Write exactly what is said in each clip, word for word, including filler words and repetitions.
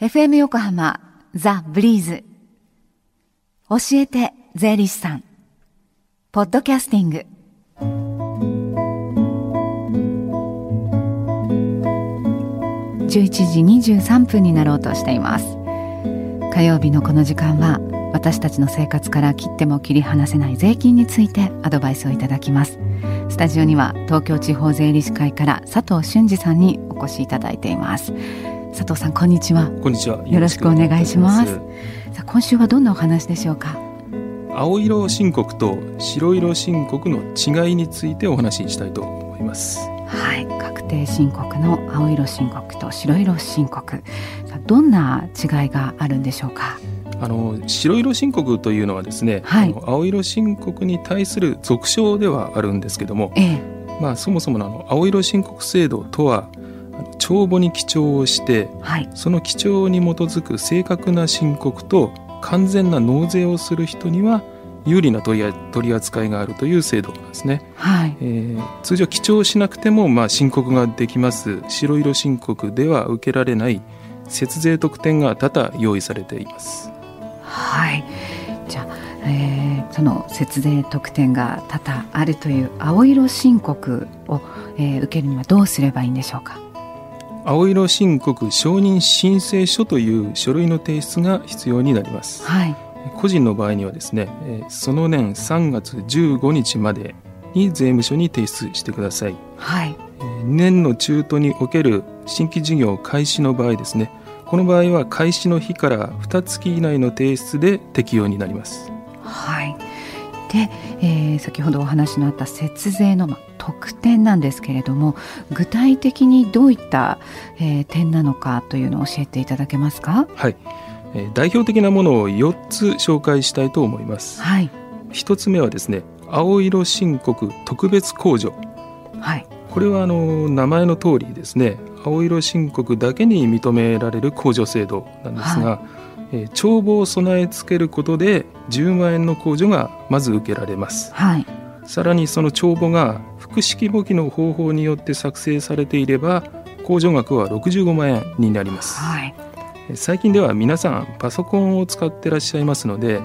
エフエム 横浜ザ・ブリーズ教えて税理士さんポッドキャスティング。じゅういちじにじゅうさんぷんになろうとしています。火曜日のこの時間は私たちの生活から切っても切り離せない税金についてアドバイスをいただきます。スタジオには東京地方税理士会から佐藤俊二さんにお越しいただいています。佐藤さん、こんにちは。こんにちは。よろしくお願いします。さあ、今週はどんなお話でしょうか。青色申告と白色申告の違いについてお話ししたいと思います。はい、確定申告の青色申告と白色申告、さあどんな違いがあるんでしょうか。あの白色申告というのはですね、はい、あの青色申告に対する俗称ではあるんですけども、ええまあ、そもそものあの青色申告制度とは帳簿に記帳をして、はい、その記帳に基づく正確な申告と完全な納税をする人には有利な取り、取り扱いがあるという制度なんですね。はいえー、通常記帳しなくても、まあ、申告ができます白色申告では受けられない節税特典が多々用意されています。はい、じゃあ、えー、その節税特典が多々あるという青色申告を、えー、受けるにはどうすればいいんでしょうか。青色申告承認申請書という書類の提出が必要になります。はい、個人の場合にはですね、その年さんがつじゅうごにちまでに税務署に提出してください。はい、年の中途における新規事業開始の場合ですね、この場合は開始の日からにかげつ以内の提出で適用になります。はい、で、えー、先ほどお話のあった節税の特典なんですけれども、具体的にどういった、えー、点なのかというのを教えていただけますか。はい、えー、代表的なものをよっつ紹介したいと思います。はい、ひとつめはですね、青色申告特別控除。はい、これはあの名前の通りですね、青色申告だけに認められる控除制度なんですが、はいえー、帳簿を備え付けることでじゅうまんえんの控除がまず受けられます。はい、さらにその帳簿が複式簿記の方法によって作成されていれば控除額はろくじゅうごまんえんになります。はい、最近では皆さんパソコンを使ってらっしゃいますので、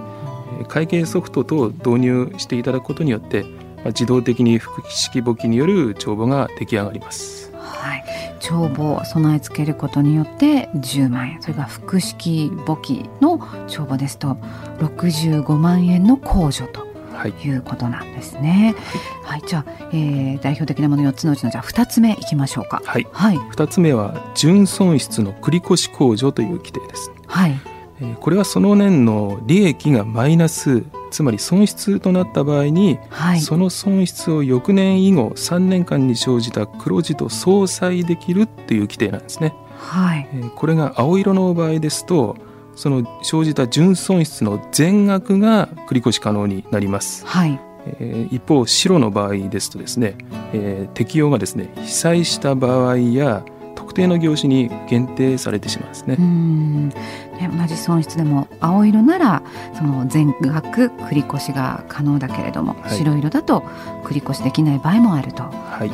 会計ソフト等を導入していただくことによって自動的に複式簿記による帳簿が出来上がります。はい、帳簿を備え付けることによってじゅうまんえん、それが複式簿記の帳簿ですとろくじゅうごまんえんの控除とはい、いうことなんですね。はい、はい、じゃあ、えー、代表的なものよっつのうちのじゃあふたつめいきましょうか。はい、はい、ふたつめは純損失の繰越控除という規定です。はいえー、これはその年の利益がマイナス、つまり損失となった場合に、はい、その損失を翌年以後さんねんかんに生じた黒字と相殺できるという規定なんですね。はいえー、これが青色の場合ですと、その生じた純損失の全額が繰越可能になります。はいえー、一方白の場合ですとですね、えー、適用がですね、被災した場合や特定の業種に限定されてしまうんですね。うん、ね、同じ損失でも青色ならその全額繰越が可能だけれども、はい、白色だと繰越できない場合もあると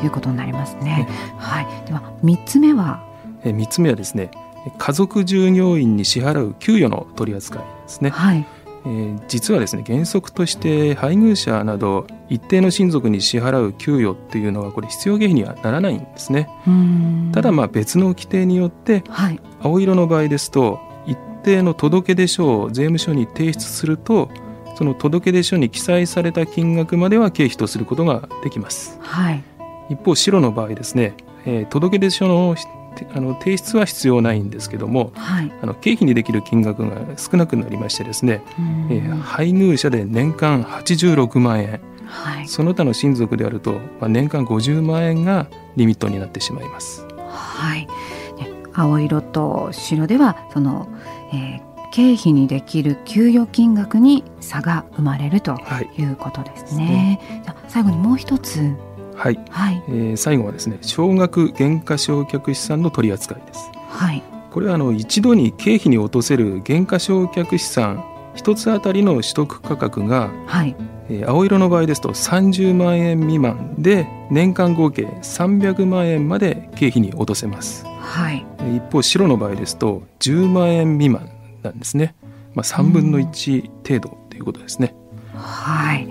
いうことになりますね。はいはい、ではみっつめは、えー、みっつめはですね、家族従業員に支払う給与の取り扱いですね。はいえー、実はですね、原則として配偶者など一定の親族に支払う給与っていうのはこれ必要経費にはならないんですね。うんただまあ別の規定によって、はい、青色の場合ですと一定の届出書を税務署に提出すると、その届出書に記載された金額までは経費とすることができます。はい、一方白の場合ですね、えー、届出書のあの提出は必要ないんですけども、はい、あの経費にできる金額が少なくなりましてですね、えー、配偶者で年間はちじゅうろくまんえん、はい、その他の親族であると、まあ、年間ごじゅうまんえんがリミットになってしまいます。はいね、青色と白ではその、えー経費にできる給与金額に差が生まれるということですね。はい、じゃあ最後にもう一つ。はいはいえー、最後はですね、少額減価償却資産の取り扱いです。はい、これはあの一度に経費に落とせる減価償却資産ひとつ当たりの取得価格が、はいえー、青色の場合ですとさんじゅうまんえん未満で年間合計さんびゃくまんえんまで経費に落とせます。はい、一方白の場合ですとじゅうまんえん未満なんですね、まあ、さんぶんのいち程度ということですね、うん、はい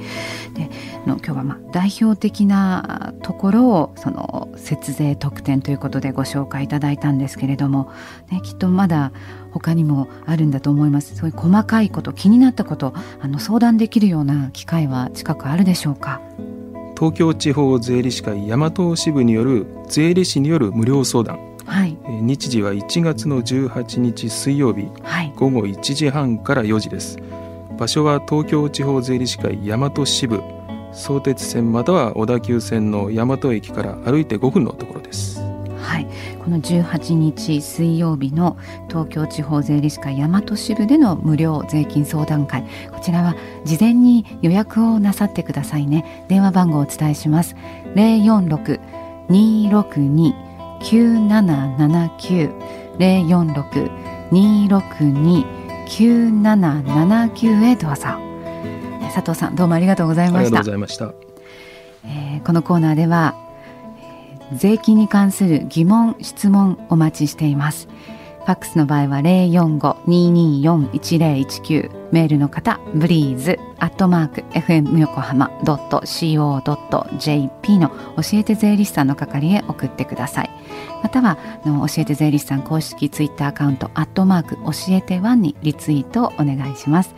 での今日はまあ代表的なところをその節税特典ということでご紹介いただいたんですけれども、ね、きっとまだ他にもあるんだと思います。そういう細かいこと気になったことあの相談できるような機会は近くあるでしょうか。東京地方税理士会大和支部による税理士による無料相談、はい、日時はいちがつのじゅうはちにちすいようび、はい、ごごいちじはんからよじです。場所は東京地方税理士会大和支部相鉄線または小田急線の大和駅から歩いてごふんのところです。はい、このじゅうはちにちすいようびの東京地方税理士会大和支部での無料税金相談会、こちらは事前に予約をなさってくださいね。電話番号をお伝えします。 ゼロよんろく にーろくに きゅうなななきゅう ゼロよんろく にーろくに きゅうなななきゅう へどうぞ。佐藤さんどうもありがとうございました。ありがとうございました、えー、このコーナーでは、えー、税金に関する疑問質問お待ちしています。ファックスの場合は ゼロよんご にーにーよん いちゼロいちきゅう、 メールの方ブリーズアットマーク エフエムよこはま ドット シーオー ドット ジェイピー の教えて税理士さんの係へ送ってください。またはの教えて税理士さん公式ツイッターアカウントアットマーク教えていちにリツイートをお願いします。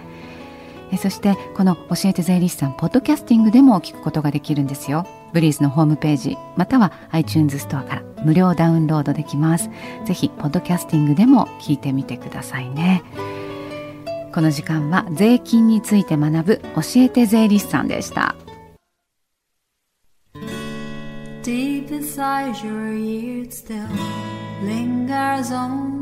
そしてこの教えて税理士さんポッドキャスティングでも聞くことができるんですよ。ブリーズのホームページまたは iTunes ストアから無料ダウンロードできます。ぜひポッドキャスティングでも聞いてみてくださいね。この時間は税金について学ぶ教えて税理士さんでした。 Deep inside your ear it still lingers on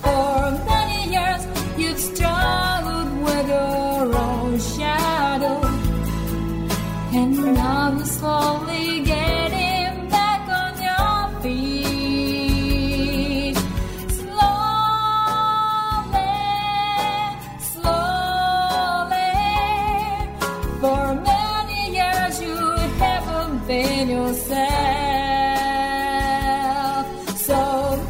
For many years you've struggled with your own shadow.And now you're slowly getting back on your feet. Slowly, slowly. For many years you haven't been yourself. So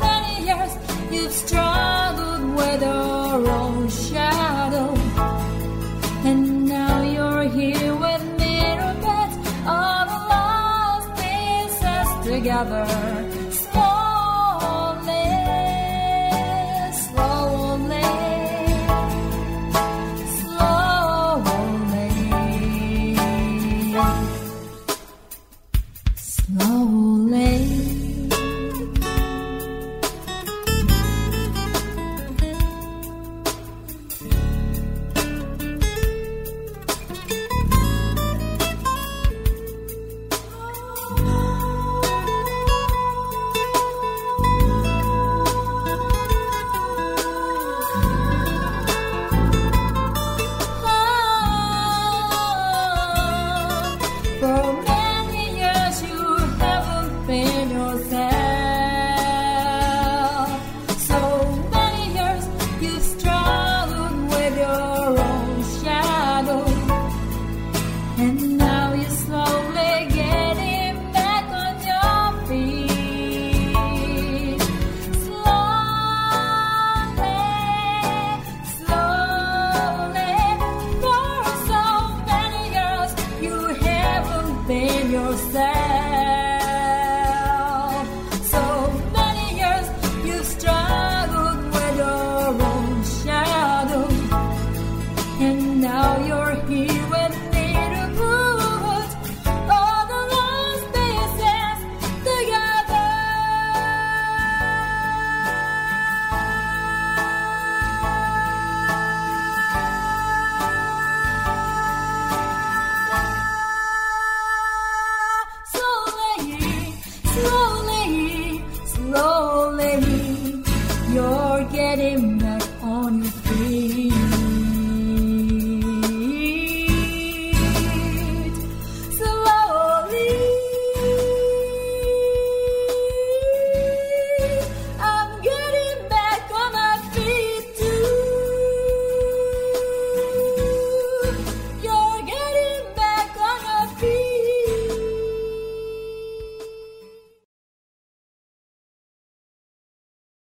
many years you've struggled with your own shadow. And now you're here with me.Together, slowly, slowly, slowly, slowly.